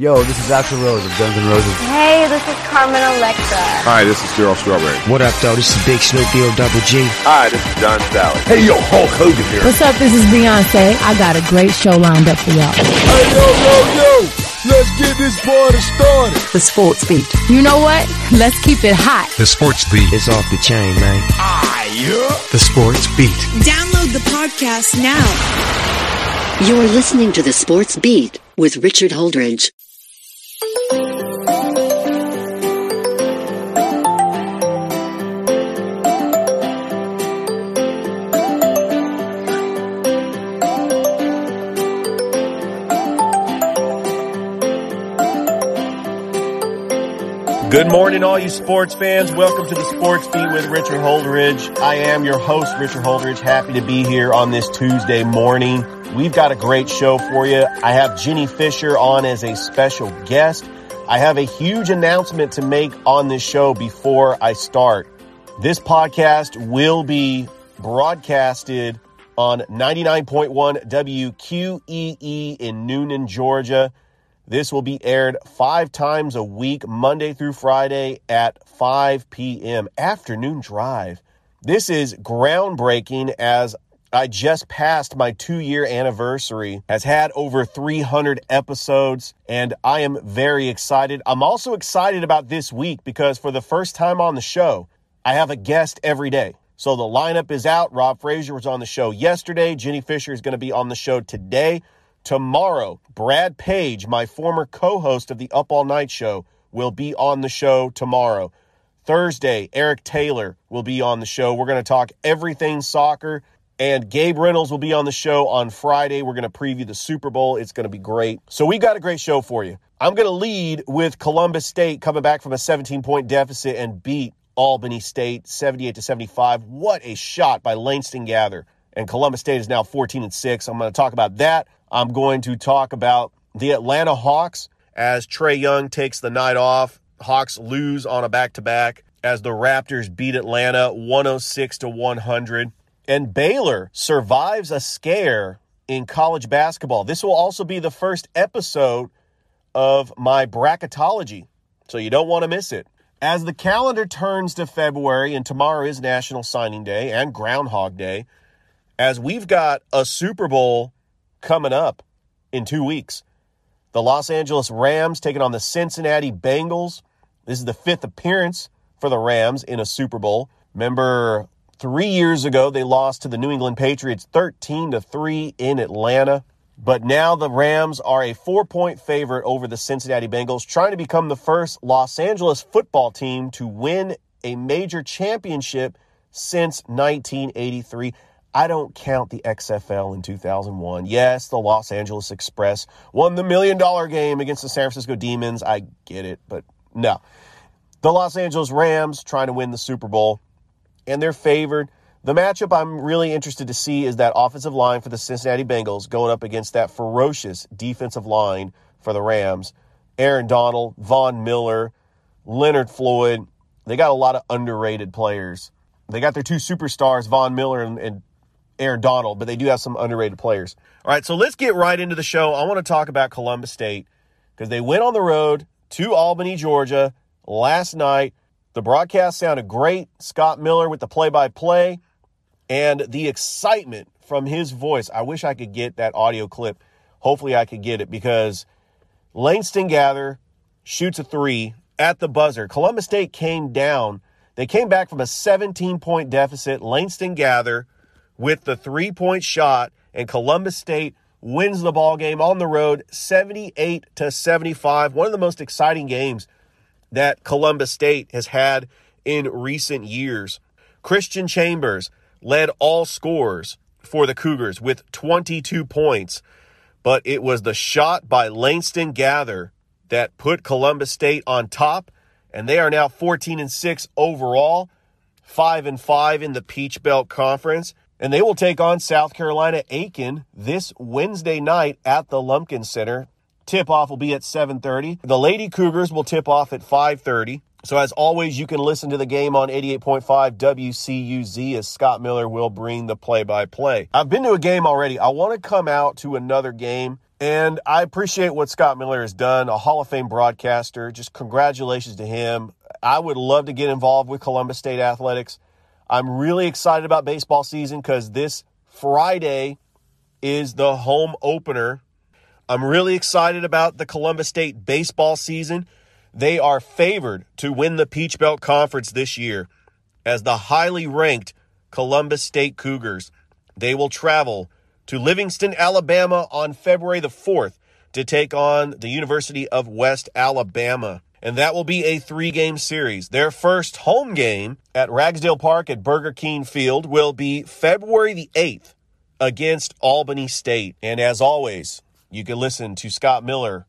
Yo, this is Axl Rose of Guns N' Roses. Hey, this is Carmen Electra. Hi, this is Daryl Strawberry. What up, though? This is Big Snoop Dogg, Double G. Hi, this is John Sally. Hey, yo, Hulk Hogan here. What's up? This is Beyonce. I got a great show lined up for y'all. Hey, yo, yo, yo. Let's get this party started. The Sports Beat. You know what? Let's keep it hot. The Sports Beat is off the chain, man. Ah, yeah. The Sports Beat. Download the podcast now. You're listening to The Sports Beat with Richard Holdridge. Good morning, all you sports fans. Welcome to the Sports Beat with Richard Holdridge. I am your host, Richard Holdridge. Happy to be here on this Tuesday morning. We've got a great show for you. I have Jenie Fisher on as a special guest. I have a huge announcement to make on this show before I start. This podcast will be broadcasted on 99.1 WQEE in Noonan, Georgia. This will be aired 5 times a week, Monday through Friday at 5 p.m. Afternoon drive. This is groundbreaking as I just passed my 2-year anniversary, has had over 300 episodes, and I am very excited. I'm also excited about this week because for the first time on the show, I have a guest every day. So the lineup is out. Rob Frazier was on the show yesterday. Jenie Fisher is going to be on the show today. Tomorrow, Brad Page, my former co-host of the Up All Night Show, will be on the show tomorrow. Thursday, Eric Taylor will be on the show. We're going to talk everything soccer, and Gabe Reynolds will be on the show on Friday. We're going to preview the Super Bowl. It's going to be great. So we've got a great show for you. I'm going to lead with Columbus State coming back from a 17-point deficit and beat Albany State 78-75. What a shot by Langston Gather. And Columbus State is now 14-6. I'm going to talk about that. I'm going to talk about the Atlanta Hawks as Trae Young takes the night off. Hawks lose on a back-to-back as the Raptors beat Atlanta 106-100. And Baylor survives a scare in college basketball. This will also be the first episode of my bracketology, so you don't want to miss it. As the calendar turns to February, and tomorrow is National Signing Day and Groundhog Day, as we've got a Super Bowl coming up in 2 weeks. The Los Angeles Rams taking on the Cincinnati Bengals. This is the 5th appearance for the Rams in a Super Bowl. Remember, 3 years ago, they lost to the New England Patriots 13-3 in Atlanta. But now the Rams are a 4-point favorite over the Cincinnati Bengals, trying to become the first Los Angeles football team to win a major championship since 1983. I don't count the XFL in 2001. Yes, the Los Angeles Express won the $1 million game against the San Francisco Demons. I get it, but no. The Los Angeles Rams trying to win the Super Bowl, and they're favored. The matchup I'm really interested to see is that offensive line for the Cincinnati Bengals going up against that ferocious defensive line for the Rams. Aaron Donald, Von Miller, Leonard Floyd. They got a lot of underrated players. They got their two superstars, Von Miller and Aaron Donald, but they do have some underrated players. All right, so let's get right into the show. I want to talk about Columbus State because they went on the road to Albany, Georgia last night. The broadcast sounded great. Scott Miller with the play-by-play and the excitement from his voice. I wish I could get that audio clip. Hopefully I could get it because Langston Gather shoots a three at the buzzer. Columbus State came down. They came back from a 17-point deficit. Langston Gather with the 3-point shot, and Columbus State wins the ball game on the road 78-75. One of the most exciting games that Columbus State has had in recent years. Christian Chambers led all scorers for the Cougars with 22 points, but it was the shot by Langston Gather that put Columbus State on top, and they are now 14-6 overall, 5-5 in the Peach Belt Conference. And they will take on South Carolina Aiken this Wednesday night at the Lumpkin Center. Tip-off will be at 7:30. The Lady Cougars will tip off at 5:30. So as always, you can listen to the game on 88.5 WCUZ as Scott Miller will bring the play-by-play. I've been to a game already. I want to come out to another game And I appreciate what Scott Miller has done, a Hall of Fame broadcaster. Just congratulations to him. I would love to get involved with Columbus State Athletics. I'm really excited about baseball season because this Friday is the home opener. I'm really excited about the Columbus State baseball season. They are favored to win the Peach Belt Conference this year as the highly ranked Columbus State Cougars. They will travel to Livingston, Alabama on February the 4th to take on the University of West Alabama. And that will be a 3-game series. Their first home game at Ragsdale Park at Burger King Field will be February the 8th against Albany State. And as always, you can listen to Scott Miller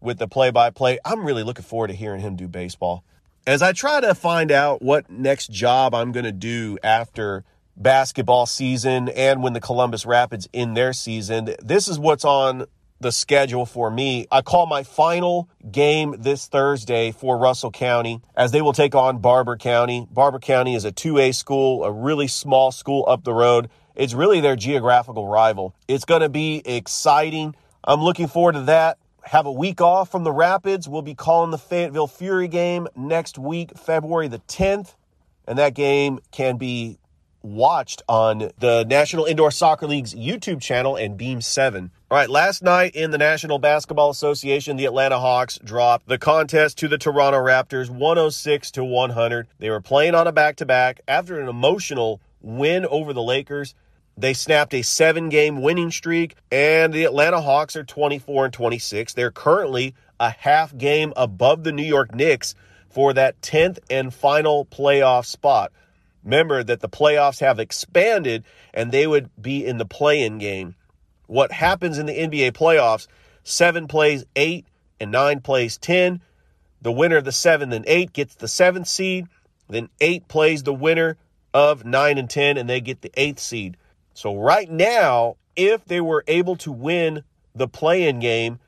with the play-by-play. I'm really looking forward to hearing him do baseball. As I try to find out what next job I'm going to do after basketball season and when the Columbus Rapids end their season, this is what's on the schedule for me. I call my final game this Thursday for Russell County as they will take on Barber County. Barber County is a 2A school, a really small school up the road. It's really their geographical rival. It's going to be exciting. I'm looking forward to that. Have a week off from the Rapids. We'll be calling the Fayetteville Fury game next week, February the 10th. And that game can be watched on the National Indoor Soccer League's YouTube channel and Beam 7. All right, last night in the National Basketball Association, the Atlanta Hawks dropped the contest to the Toronto Raptors 106-100. They were playing on a back-to-back. After an emotional win over the Lakers, they snapped a 7-game winning streak, and the Atlanta Hawks are 24-26. They're currently a half game above the New York Knicks for that 10th and final playoff spot. Remember that the playoffs have expanded and they would be in the play-in game. What happens in the NBA playoffs, 7 plays 8 and 9 plays 10. The winner of the 7 and 8 gets the 7th seed. Then 8 plays the winner of 9 and 10 and they get the 8th seed. So right now, if they were able to win the play-in game,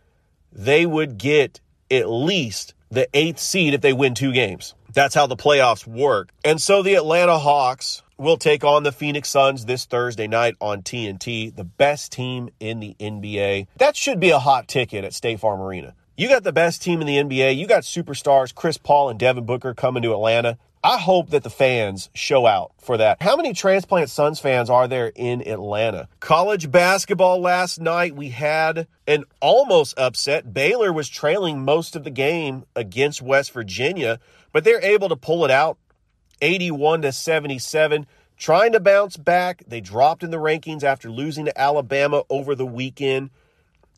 they would get at least the 8th seed if they win 2 games. That's how the playoffs work. And so the Atlanta Hawks will take on the Phoenix Suns this Thursday night on TNT, the best team in the NBA. That should be a hot ticket at State Farm Arena. You got the best team in the NBA. You got superstars Chris Paul and Devin Booker coming to Atlanta. I hope that the fans show out for that. How many transplant Suns fans are there in Atlanta? College basketball last night, we had an almost upset. Baylor was trailing most of the game against West Virginia, but they're able to pull it out, 81-77, trying to bounce back. They dropped in the rankings after losing to Alabama over the weekend.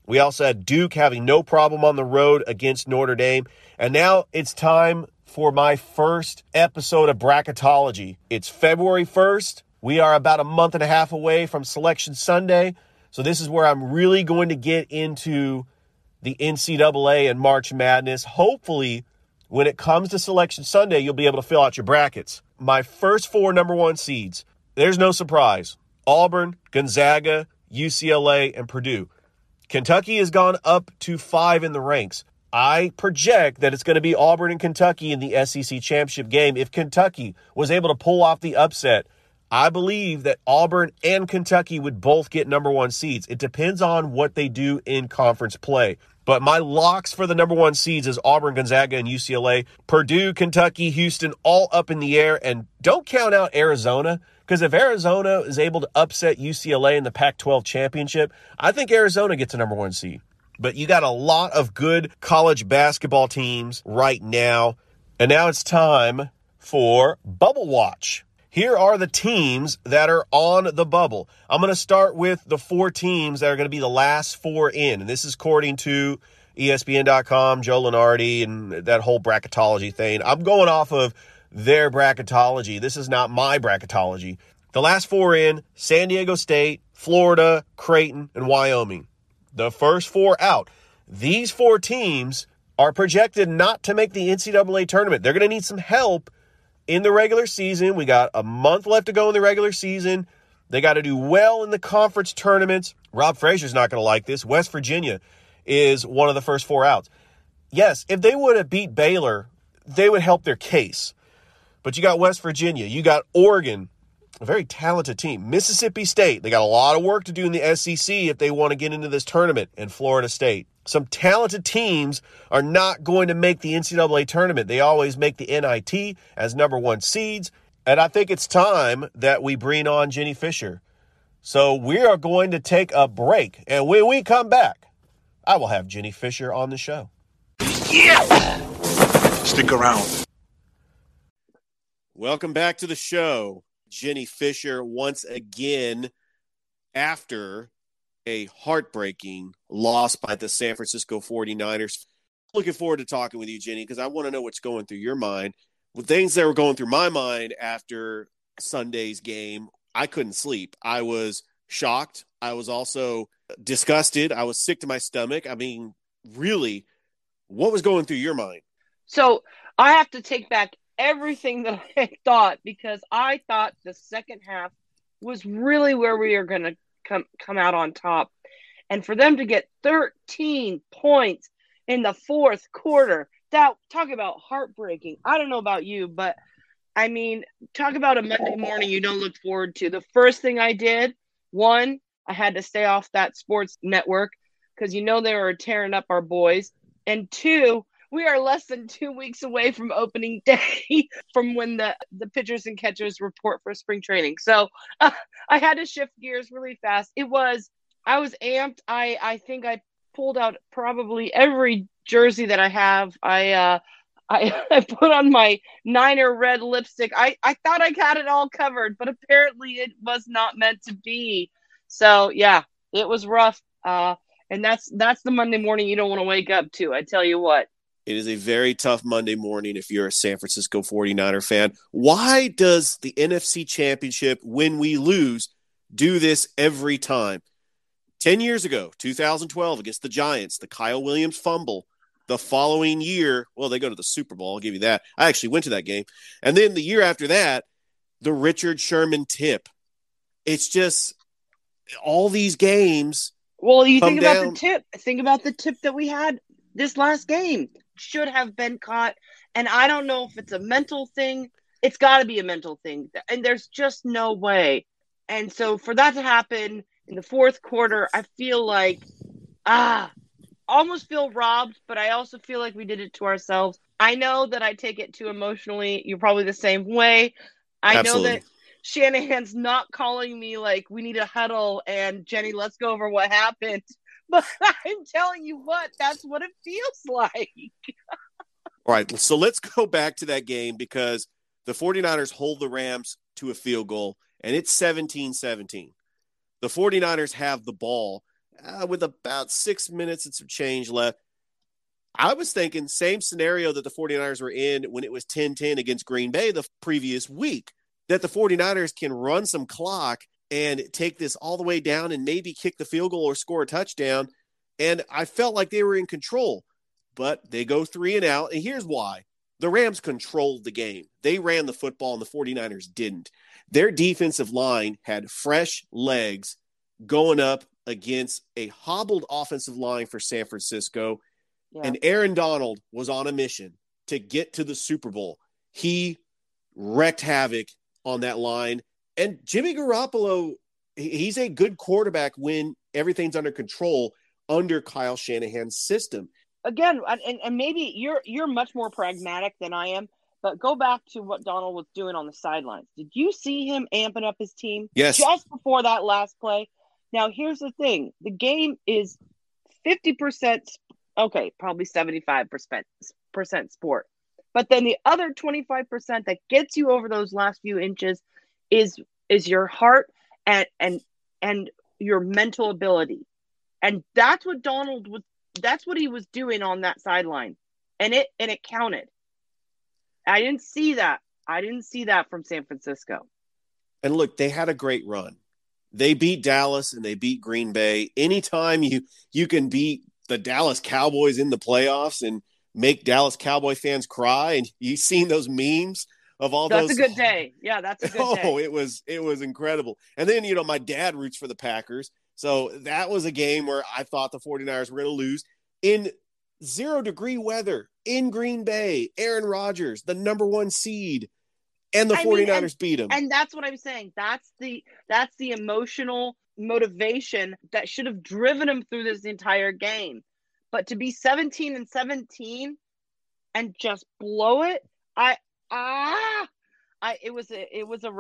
We also had Duke having no problem on the road against Notre Dame. And now it's time for my first episode of Bracketology. It's February 1st. We are about a month and a half away from Selection Sunday. So this is where I'm really going to get into the NCAA and March Madness. Hopefully, when it comes to Selection Sunday, you'll be able to fill out your brackets. My first 4 number 1 seeds, there's no surprise. Auburn, Gonzaga, UCLA, and Purdue. Kentucky has gone up to 5 in the ranks. I project that it's going to be Auburn and Kentucky in the SEC championship game. If Kentucky was able to pull off the upset, I believe that Auburn and Kentucky would both get number 1 seeds. It depends on what they do in conference play. But my locks for the number 1 seeds is Auburn, Gonzaga, and UCLA. Purdue, Kentucky, Houston, all up in the air. And don't count out Arizona, because if Arizona is able to upset UCLA in the Pac-12 championship, I think Arizona gets a number 1 seed. But you got a lot of good college basketball teams right now. And now it's time for Bubble Watch. Here are the teams that are on the bubble. I'm going to start with the 4 teams that are going to be the last 4 in. And this is according to ESPN.com, Joe Lunardi, and that whole bracketology thing. I'm going off of their bracketology. This is not my bracketology. The last 4 in, San Diego State, Florida, Creighton, and Wyoming. The first 4 out. These 4 teams are projected not to make the NCAA tournament. They're going to need some help in the regular season. We got a month left to go in the regular season. They got to do well in the conference tournaments. Rob Frazier's not going to like this. West Virginia is one of the first 4 outs. Yes, if they would have beat Baylor, they would help their case. But you got West Virginia. You got Oregon. a very talented team. Mississippi State, they got a lot of work to do in the SEC if they want to get into this tournament. And Florida State. Some talented teams are not going to make the NCAA tournament. They always make the NIT as number 1 seeds. And I think it's time that we bring on Jenie Fisher. So we are going to take a break. And when we come back, I will have Jenie Fisher on the show. Yeah! Stick around. Welcome back to the show. Jenie Fisher once again after a heartbreaking loss by the San Francisco 49ers. Looking forward to talking with you, Jenie, because I want to know what's going through your mind. With things that were going through my mind after Sunday's game, I couldn't sleep. I was shocked. I was also disgusted. I was sick to my stomach. I mean, really, what was going through your mind? So I have to take back everything that I thought, because I thought the second half was really where we are going to come out on top. And for them to get 13 points in the fourth quarter, that, talk about heartbreaking. I don't know about you, but I mean, talk about a Monday morning you don't look forward to. The first thing I did, one, I had to stay off that sports network, because you know they were tearing up our boys. And two, we are less than 2 weeks away from opening day from when the pitchers and catchers report for spring training. So I had to shift gears really fast. I was amped. I think I pulled out probably every jersey that I have. I put on my Niner red lipstick. I thought I had it all covered, but apparently it was not meant to be. So yeah, it was rough. And that's the Monday morning you don't want to wake up to. I tell you what. It is a very tough Monday morning if you're a San Francisco 49er fan. Why does the NFC Championship, when we lose, do this every time? 10 years ago, 2012, against the Giants, the Kyle Williams fumble. The following year, well, they go to the Super Bowl. I'll give you that. I actually went to that game. And then the year after that, the Richard Sherman tip. It's just all these games. Well, you think about the tip. Think about the tip that we had this last game. Should have been caught. And I don't know if it's a mental thing. It's got to be a mental thing. And there's just no way. And so for that to happen in the fourth quarter, I feel like, almost feel robbed, but I also feel like we did it to ourselves. I know that I take it too emotionally. You're probably the same way. I know that Shanahan's not calling me like, we need a huddle and Jenie, let's go over what happened. But I'm telling you what, that's what it feels like. All right, so let's go back to that game, because the 49ers hold the Rams to a field goal, and it's 17-17. The 49ers have the ball. With about 6 minutes and some change left, I was thinking same scenario that the 49ers were in when it was 10-10 against Green Bay the previous week, that the 49ers can run some clock and take this all the way down and maybe kick the field goal or score a touchdown. And I felt like they were in control, but they go 3 and out. And here's why. The Rams controlled the game. They ran the football and the 49ers didn't. Their defensive line had fresh legs going up against a hobbled offensive line for San Francisco. Yeah. And Aaron Donald was on a mission to get to the Super Bowl. He wreaked havoc on that line. And Jimmy Garoppolo, he's a good quarterback when everything's under control under Kyle Shanahan's system. Again, and maybe you're much more pragmatic than I am, but go back to what Donald was doing on the sidelines. Did you see him amping up his team? Yes. Just before that last play? Now, here's the thing. The game is 50%, okay, probably 75% sport. But then the other 25% that gets you over those last few inches is your heart and your mental ability. And that's what Donald was, that's what he was doing on that sideline. And it counted. I didn't see that. I didn't see that from San Francisco. And look, they had a great run. They beat Dallas and they beat Green Bay. Anytime you can beat the Dallas Cowboys in the playoffs and make Dallas Cowboy fans cry, and you've seen those memes of all those. That's a good day. Yeah, that's a good day. Oh, it was incredible. And then, you know, my dad roots for the Packers. So that was a game where I thought the 49ers were going to lose in 0 degree weather in Green Bay. Aaron Rodgers, the number 1 seed. And the 49ers beat them. And that's what I'm saying. That's the emotional motivation that should have driven them through this entire game. But to be 17-17 and just blow it, it was a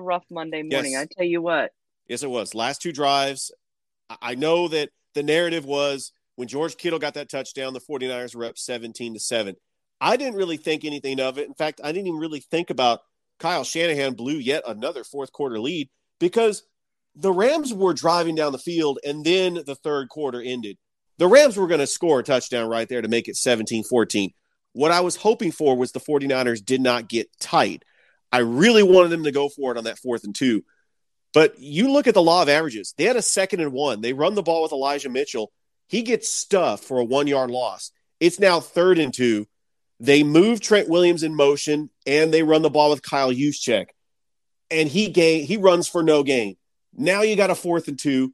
rough Monday morning. Yes. I tell you what. Yes, it was. Last two drives. I know that the narrative was when George Kittle got that touchdown, the 49ers were up 17-7. I didn't really think anything of it. In fact, I didn't even really think about Kyle Shanahan blew yet another fourth quarter lead because the Rams were driving down the field and then the third quarter ended. The Rams were going to score a touchdown right there to make it 17-14. What I was hoping for was the 49ers did not get tight. I really wanted them to go for it on that 4th and 2. But you look at the law of averages. They had a 2nd and 1. They run the ball with Elijah Mitchell. He gets stuffed for a 1-yard loss. It's now 3rd and 2. They move Trent Williams in motion, and they run the ball with Kyle Juszczyk. And he runs for no gain. Now you got a 4th and 2.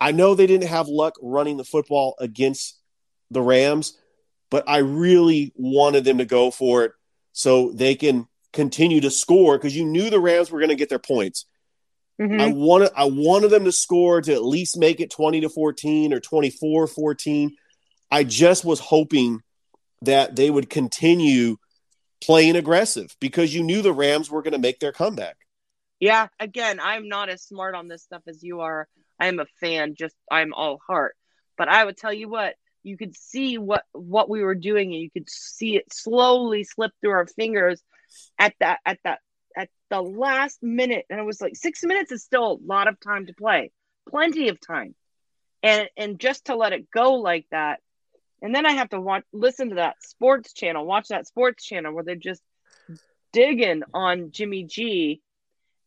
I know they didn't have luck running the football against the Rams, but I really wanted them to go for it so they can continue to score because you knew the Rams were going to get their points. Mm-hmm. I wanted them to score to at least make it 20-14 or 24-14. I just was hoping that they would continue playing aggressive because you knew the Rams were going to make their comeback. Yeah, again, I'm not as smart on this stuff as you are. I'm a fan, just I'm all heart. But I would tell you what, you could see what we were doing, and you could see it slowly slip through our fingers at the last minute. And it was like 6 minutes is still a lot of time to play, plenty of time. And just to let it go like that. And then I have to watch that sports channel where they're just digging on Jimmy G.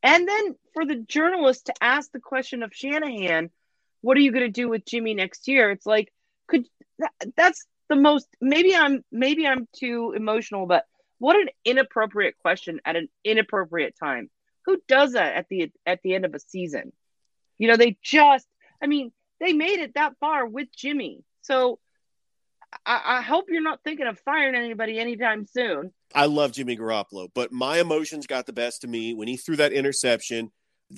And then for the journalist to ask the question of Shanahan, what are you going to do with Jimmy next year? It's like, that's the most, maybe I'm too emotional, but what an inappropriate question at an inappropriate time. Who does that at the end of a season? You know, they made it that far with Jimmy. So I hope you're not thinking of firing anybody anytime soon. I love Jimmy Garoppolo, but my emotions got the best of me when he threw that interception.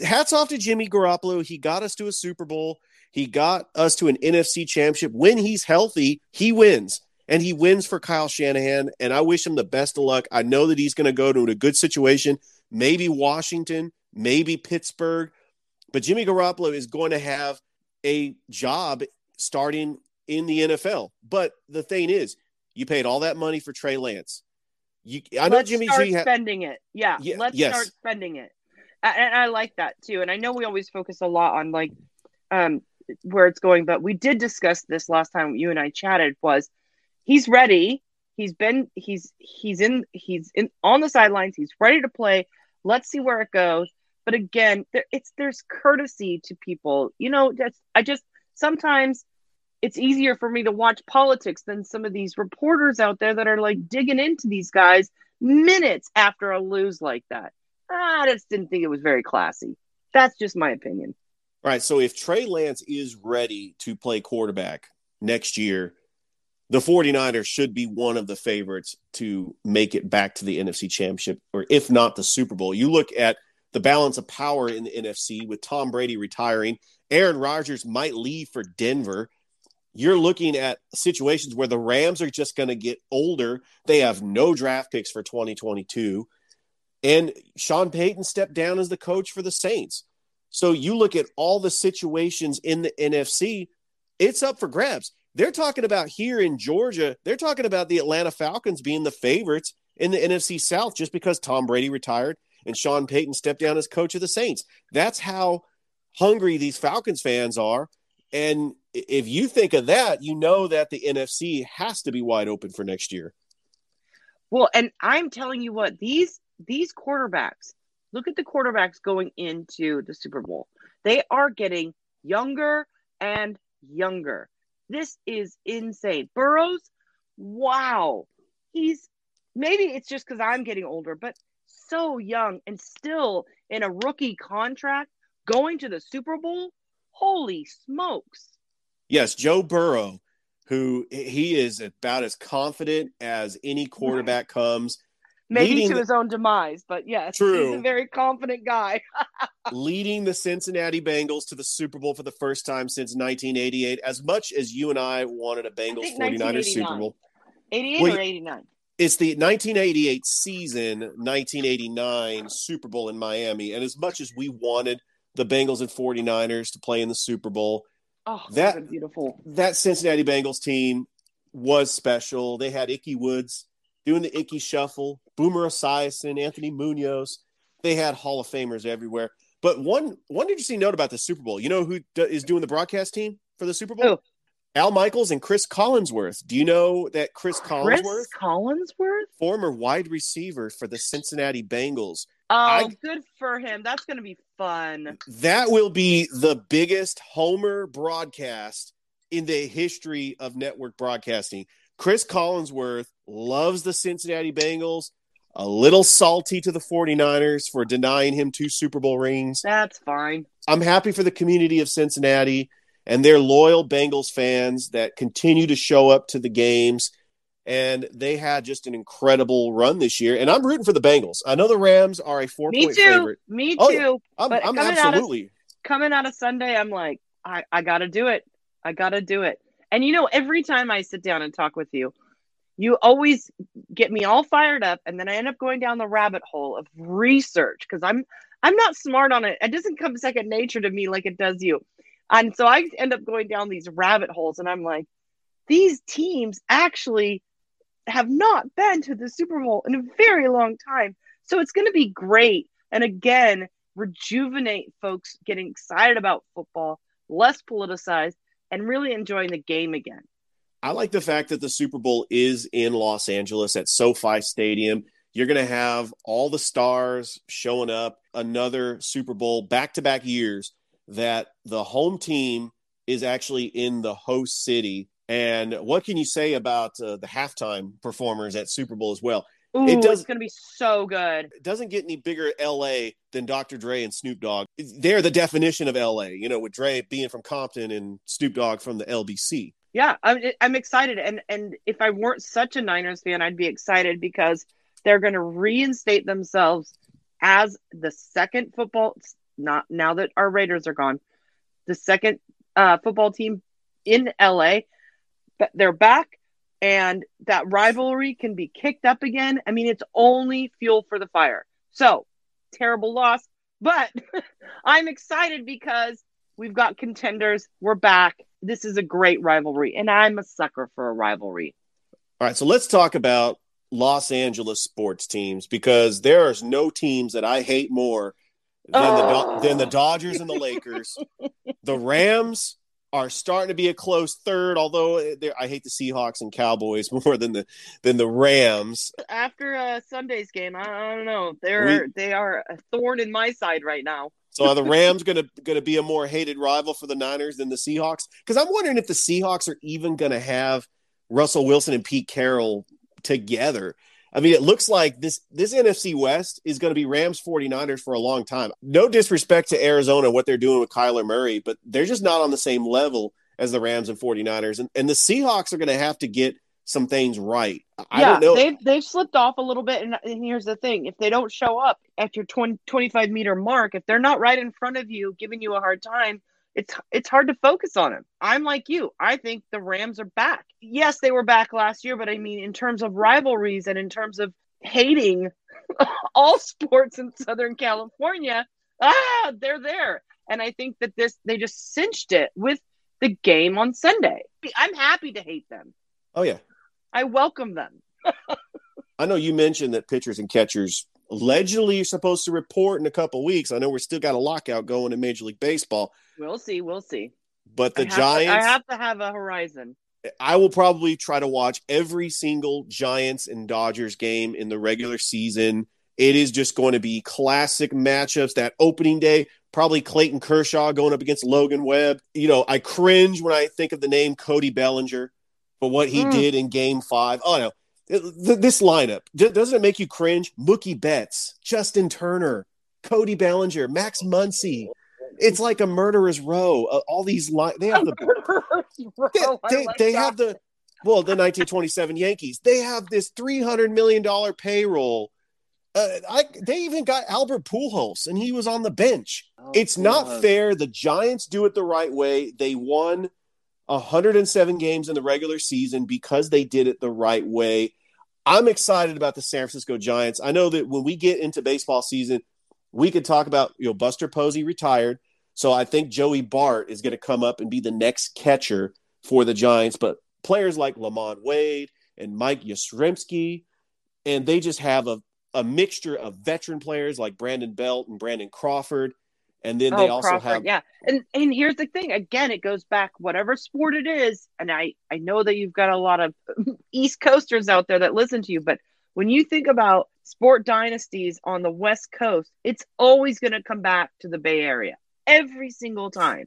Hats off to Jimmy Garoppolo. He got us to a Super Bowl. He got us to an NFC championship. When he's healthy, he wins. And he wins for Kyle Shanahan. And I wish him the best of luck. I know that he's going to go to a good situation, maybe Washington, maybe Pittsburgh. But Jimmy Garoppolo is going to have a job starting in the NFL. But the thing is, you paid all that money for Trey Lance. Let's start spending it. Start spending it. And I like that too. And I know we always focus a lot on like where it's going, but we did discuss this last time you and I chatted was he's ready. He's on the sidelines. He's ready to play. Let's see where it goes. But again, there's courtesy to people. You know, sometimes it's easier for me to watch politics than some of these reporters out there that are like digging into these guys minutes after a lose like that. I just didn't think it was very classy. That's just my opinion. All right. So if Trey Lance is ready to play quarterback next year, the 49ers should be one of the favorites to make it back to the NFC Championship, or if not the Super Bowl. You look at the balance of power in the NFC with Tom Brady retiring. Aaron Rodgers might leave for Denver. You're looking at situations where the Rams are just going to get older. They have no draft picks for 2022. And Sean Payton stepped down as the coach for the Saints. So you look at all the situations in the NFC, it's up for grabs. They're talking about here in Georgia, they're talking about the Atlanta Falcons being the favorites in the NFC South just because Tom Brady retired and Sean Payton stepped down as coach of the Saints. That's how hungry these Falcons fans are. And if you think of that, you know that the NFC has to be wide open for next year. Well, and I'm telling you what, these quarterbacks, look at the quarterbacks going into the Super Bowl. They are getting younger and younger. This is insane. Burrows, wow. Maybe it's just because I'm getting older, but so young and still in a rookie contract going to the Super Bowl. Holy smokes. Yes, Joe Burrow, who he is about as confident as any quarterback comes. Maybe to his own demise, but yes, true. He's a very confident guy. Leading the Cincinnati Bengals to the Super Bowl for the first time since 1988. As much as you and I wanted a Bengals 49ers Super Bowl. 88 or 89? It's the 1988 season, 1989 Super Bowl in Miami. And as much as we wanted the Bengals and 49ers to play in the Super Bowl, that beautiful. That Cincinnati Bengals team was special. They had Icky Woods doing the Icky Shuffle, Boomer Esiason, Anthony Munoz. They had Hall of Famers everywhere. But one interesting note about the Super Bowl, you know who is doing the broadcast team for the Super Bowl? Oh. Al Michaels and Chris Collinsworth. Do you know that Chris Collinsworth? Former wide receiver for the Cincinnati Bengals. Oh, good for him. That's going to be fun. That will be the biggest homer broadcast in the history of network broadcasting. Chris Collinsworth loves the Cincinnati Bengals, a little salty to the 49ers for denying him 2 Super Bowl rings. That's fine. I'm happy for the community of Cincinnati and their loyal Bengals fans that continue to show up to the games. And they had just an incredible run this year. And I'm rooting for the Bengals. I know the Rams are a 4-point favorite. Me too. Oh, yeah. I'm absolutely. Coming out of Sunday, I'm like, I got to do it. I got to do it. And, you know, every time I sit down and talk with you, you always get me all fired up. And then I end up going down the rabbit hole of research because I'm not smart on it. It doesn't come second nature to me like it does you. And so I end up going down these rabbit holes. And I'm like, these teams actually have not been to the Super Bowl in a very long time. So it's going to be great. And again, rejuvenate folks getting excited about football, less politicized, and really enjoying the game again. I like the fact that the Super Bowl is in Los Angeles at SoFi Stadium. You're going to have all the stars showing up, another Super Bowl back-to-back years that the home team is actually in the host city. And what can you say about the halftime performers at Super Bowl as well? Ooh, it's going to be so good. It doesn't get any bigger L.A. than Dr. Dre and Snoop Dogg. They're the definition of L.A., you know, with Dre being from Compton and Snoop Dogg from the LBC. Yeah, I'm excited. And if I weren't such a Niners fan, I'd be excited because they're going to reinstate themselves as the second football, not now that our Raiders are gone, the second football team in L.A., but they're back, and that rivalry can be kicked up again. I mean, it's only fuel for the fire. So, terrible loss, but I'm excited because we've got contenders. We're back. This is a great rivalry, and I'm a sucker for a rivalry. All right, so let's talk about Los Angeles sports teams because there is no teams that I hate more than the Dodgers and the Lakers. The Rams are starting to be a close third, although I hate the Seahawks and Cowboys more than the Rams. After Sunday's game, I don't know. They are a thorn in my side right now. So are the Rams going to be a more hated rival for the Niners than the Seahawks? Because I'm wondering if the Seahawks are even going to have Russell Wilson and Pete Carroll together. I mean, it looks like this NFC West is going to be Rams 49ers for a long time. No disrespect to Arizona, what they're doing with Kyler Murray, but they're just not on the same level as the Rams and 49ers. And the Seahawks are going to have to get some things right. I don't know. They've slipped off a little bit. And here's the thing. If they don't show up at your 25-meter mark, if they're not right in front of you, giving you a hard time, it's hard to focus on them. I'm like you. I think the Rams are back. Yes, they were back last year, but I mean, in terms of rivalries and in terms of hating all sports in Southern California, they're there. And I think that they just cinched it with the game on Sunday. I'm happy to hate them. Oh, yeah. I welcome them. I know you mentioned that pitchers and catchers allegedly are supposed to report in a couple weeks. I know we're still got a lockout going in Major League Baseball. We'll see. But the Giants... I have to have a horizon. I will probably try to watch every single Giants and Dodgers game in the regular season. It is just going to be classic matchups. That opening day, probably Clayton Kershaw going up against Logan Webb. You know, I cringe when I think of the name Cody Bellinger for what he did in Game 5. Oh, no. This lineup, doesn't it make you cringe? Mookie Betts, Justin Turner, Cody Bellinger, Max Muncy. It's like a murderer's row. All these they have the murderer's row. They have the 1927 Yankees. They have this $300 million payroll They even got Albert Pujols, and he was on the bench. Oh, it's not fair. The Giants do it the right way. They won 107 games in the regular season because they did it the right way. I'm excited about the San Francisco Giants. I know that when we get into baseball season, we could talk about, you know, Buster Posey retired. So I think Joey Bart is going to come up and be the next catcher for the Giants. But players like Lamont Wade and Mike Yastrzemski, and they just have a mixture of veteran players like Brandon Belt and Brandon Crawford. And then they also Crawford, have. Yeah. And here's the thing. Again, it goes back, whatever sport it is. And I know that you've got a lot of East Coasters out there that listen to you. But when you think about sport dynasties on the West Coast, it's always going to come back to the Bay Area every single time.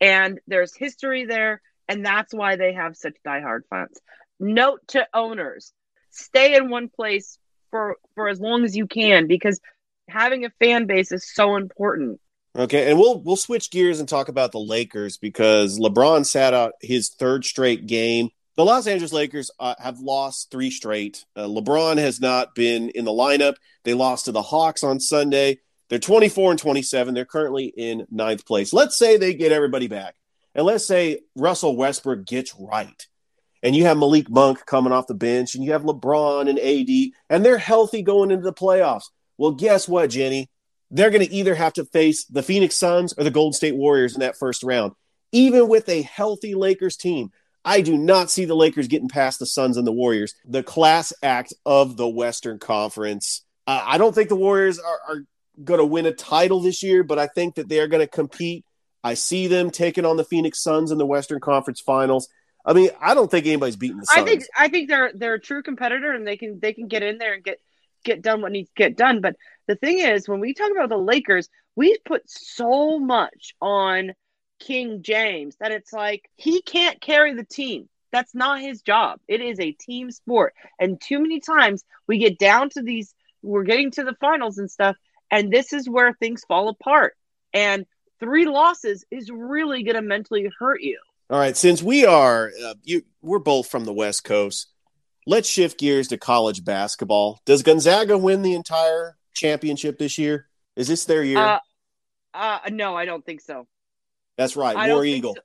And there's history there. And that's why they have such diehard fans. Note to owners, stay in one place for as long as you can, because having a fan base is so important. Okay, and we'll switch gears and talk about the Lakers, because LeBron sat out his third straight game. The Los Angeles Lakers have lost three straight. LeBron has not been in the lineup. They lost to the Hawks on Sunday. They're 24-27. They're currently in ninth place. Let's say they get everybody back. And let's say Russell Westbrook gets right. And you have Malik Monk coming off the bench, and you have LeBron and AD, and they're healthy going into the playoffs. Well, guess what, Jenny? They're going to either have to face the Phoenix Suns or the Golden State Warriors in that first round. Even with a healthy Lakers team, I do not see the Lakers getting past the Suns and the Warriors, the class act of the Western Conference. I don't think the Warriors are going to win a title this year, but I think that they're going to compete. I see them taking on the Phoenix Suns in the Western Conference Finals. I mean, I don't think anybody's beating the Suns. I think they're a true competitor, and they can get in there and get done what needs to get done. But the thing is, when we talk about the Lakers, we put so much on King James that it's like he can't carry the team. That's not his job. It is a team sport. And too many times we get down to these, we're getting to the finals and stuff, and this is where things fall apart. And three losses is really going to mentally hurt you. All right, since we are, we're both from the West Coast, let's shift gears to college basketball. Does Gonzaga win the entire championship this year? Is this their year? No, I don't think so. That's right. War Eagle.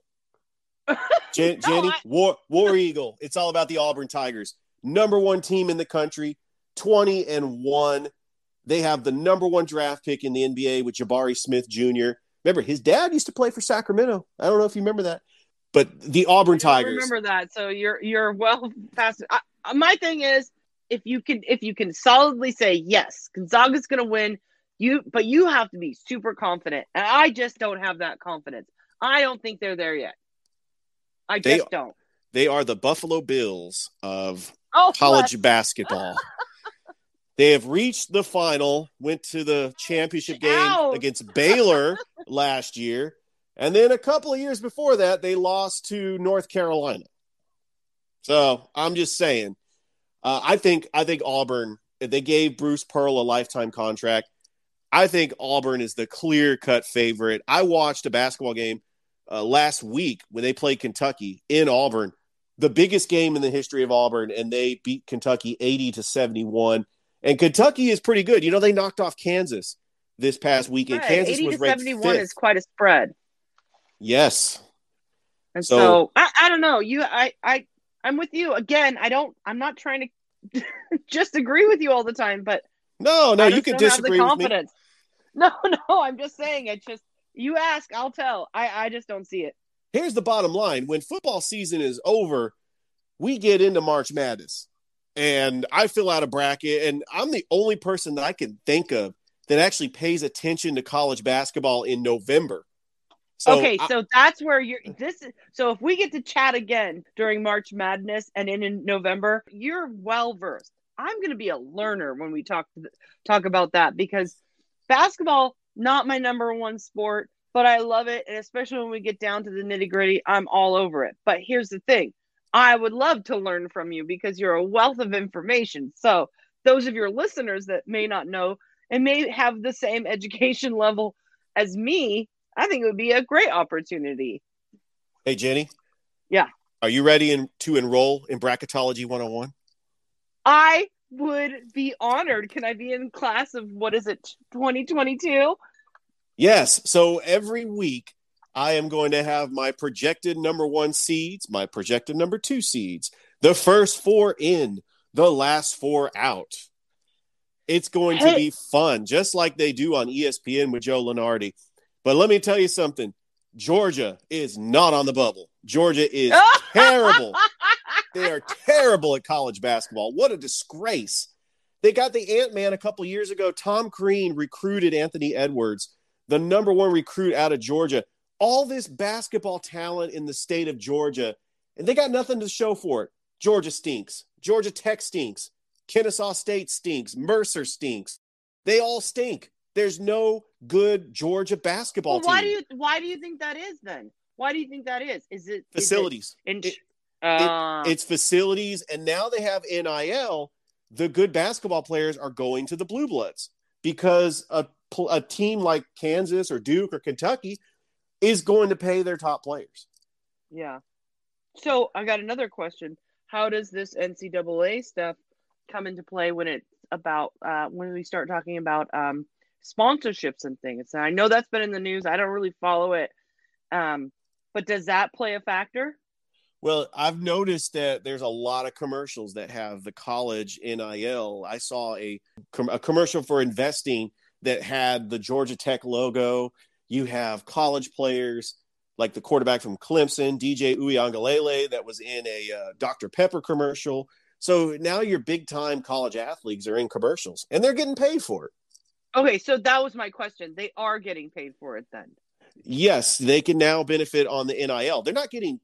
So. Jenny, War Eagle. It's all about the Auburn Tigers. Number one team in the country, 20-1. They have the number one draft pick in the NBA with Jabari Smith Jr. Remember, his dad used to play for Sacramento. I don't know if you remember that. But the Auburn Tigers. I remember that. So you're well past. My thing is, if you can solidly say yes, Gonzaga's going to win, but you have to be super confident, and I just don't have that confidence. I don't think they're there yet. They just don't. They are the Buffalo Bills of college basketball. They have reached the final. Went to the championship game against Baylor last year. And then a couple of years before that, they lost to North Carolina. So I'm just saying, I think Auburn, they gave Bruce Pearl a lifetime contract. I think Auburn is the clear-cut favorite. I watched a basketball game last week when they played Kentucky in Auburn, the biggest game in the history of Auburn, and they beat Kentucky 80-71. And Kentucky is pretty good. You know, they knocked off Kansas this past weekend. Right. Kansas 80 was ranked 71 fifth. Is quite a spread. Yes. And so I don't know. I'm with you again. I'm not trying to just agree with you all the time, but no, you can disagree with me. No, I'm just saying it. Just you ask, I'll tell. I just don't see it. Here's the bottom line. When football season is over, we get into March Madness and I fill out a bracket, and I'm the only person that I can think of that actually pays attention to college basketball in November. So so that's where so if we get to chat again during March Madness and in November, you're well-versed. I'm going to be a learner when we talk about that, because basketball, not my number one sport, but I love it. And especially when we get down to the nitty-gritty, I'm all over it. But here's the thing. I would love to learn from you because you're a wealth of information. So those of your listeners that may not know and may have the same education level as me, I think it would be a great opportunity. Hey, Jenny. Yeah. Are you ready to enroll in Bracketology 101? I would be honored. Can I be in class of, what is it, 2022? Yes. So every week I am going to have my projected number one seeds, my projected number two seeds, the first four in, the last four out. It's going to be fun, just like they do on ESPN with Joe Lunardi. But let me tell you something. Georgia is not on the bubble. Georgia is terrible. They are terrible at college basketball. What a disgrace. They got the Ant-Man a couple years ago. Tom Crean recruited Anthony Edwards, the number one recruit out of Georgia. All this basketball talent in the state of Georgia, and they got nothing to show for it. Georgia stinks. Georgia Tech stinks. Kennesaw State stinks. Mercer stinks. They all stink. There's no good Georgia basketball team. Why do you think that is then? Why do you think that is? Is it facilities? It's facilities, and now they have NIL. The good basketball players are going to the Blue Bloods because a team like Kansas or Duke or Kentucky is going to pay their top players. Yeah. So I got another question. How does this NCAA stuff come into play when it's about when we start talking about sponsorships and things? And I know that's been in the news. I don't really follow it. But does that play a factor? Well, I've noticed that there's a lot of commercials that have the college NIL. I saw a commercial for investing that had the Georgia Tech logo. You have college players like the quarterback from Clemson, DJ Uiagalelei, that was in a Dr. Pepper commercial. So now your big-time college athletes are in commercials, and they're getting paid for it. Okay, so that was my question. They are getting paid for it then. Yes, they can now benefit on the NIL. They're not getting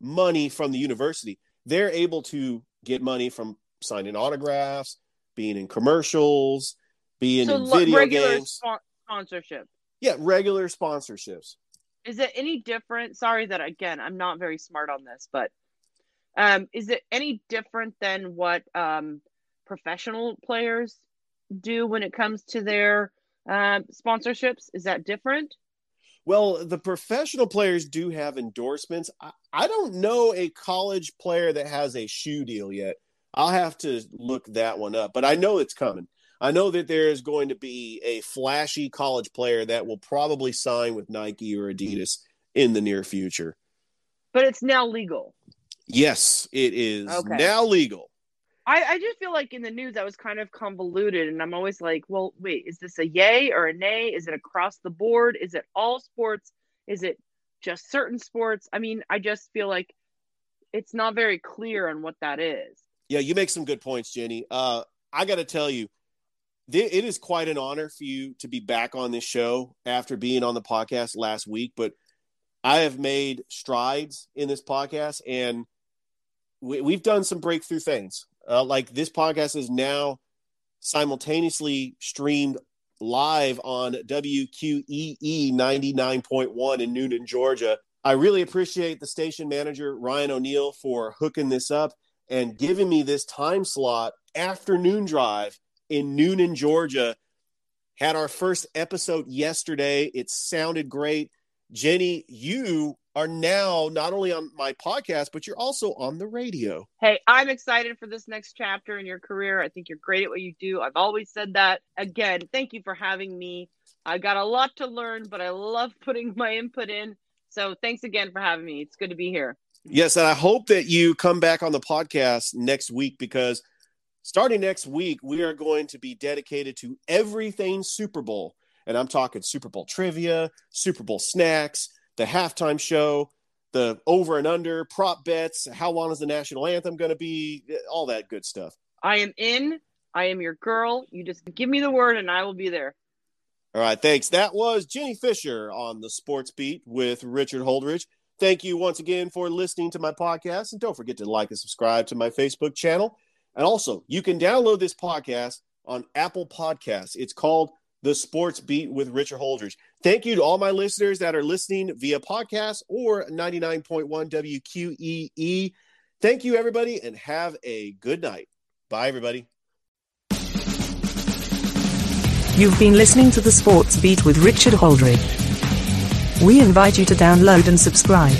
money from the university. They're able to get money from signing autographs, being in commercials, being in video games. Sponsorship. Yeah, regular sponsorships. Is it any different? Sorry that, again, I'm not very smart on this, but is it any different than what professional players do when it comes to their sponsorships? Is that different? Well, the professional players do have endorsements. I don't know a college player that has a shoe deal yet. I'll have to look that one up, but I know it's coming. I know that there is going to be a flashy college player that will probably sign with Nike or Adidas in the near future. But it's now legal. Yes, it is now legal. I just feel like in the news that was kind of convoluted, and I'm always like, well, wait, is this a yay or a nay? Is it across the board? Is it all sports? Is it just certain sports? I mean, I just feel like it's not very clear on what that is. Yeah, you make some good points, Jenie. I got to tell you, it is quite an honor for you to be back on this show after being on the podcast last week, but I have made strides in this podcast, and we've done some breakthrough things. Like this podcast is now simultaneously streamed live on WQEE 99.1 in Noonan, Georgia. I really appreciate the station manager, Ryan O'Neill, for hooking this up and giving me this time slot. Afternoon drive in Noonan, Georgia. Had our first episode yesterday. It sounded great. Jenie, you are now not only on my podcast, but you're also on the radio. Hey, I'm excited for this next chapter in your career. I think you're great at what you do. I've always said that. Again, thank you for having me. I got a lot to learn, but I love putting my input in. So thanks again for having me. It's good to be here. Yes, and I hope that you come back on the podcast next week, because starting next week, we are going to be dedicated to everything Super Bowl. And I'm talking Super Bowl trivia, Super Bowl snacks, the halftime show, the over and under, prop bets, how long is the national anthem going to be, all that good stuff. I am in. I am your girl. You just give me the word and I will be there. All right, thanks. That was Jenie Fisher on the Sports Beat with Richard Holdridge. Thank you once again for listening to my podcast. And don't forget to like and subscribe to my Facebook channel. And also, you can download this podcast on Apple Podcasts. It's called The Sports Beat with Richard Holdridge. Thank you to all my listeners that are listening via podcast or 99.1 WQEE. Thank you, everybody, and have a good night. Bye, everybody. You've been listening to The Sports Beat with Richard Holdridge. We invite you to download and subscribe.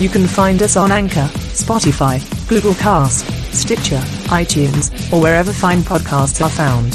You can find us on Anchor, Spotify, Google Cast, Stitcher, iTunes, or wherever fine podcasts are found.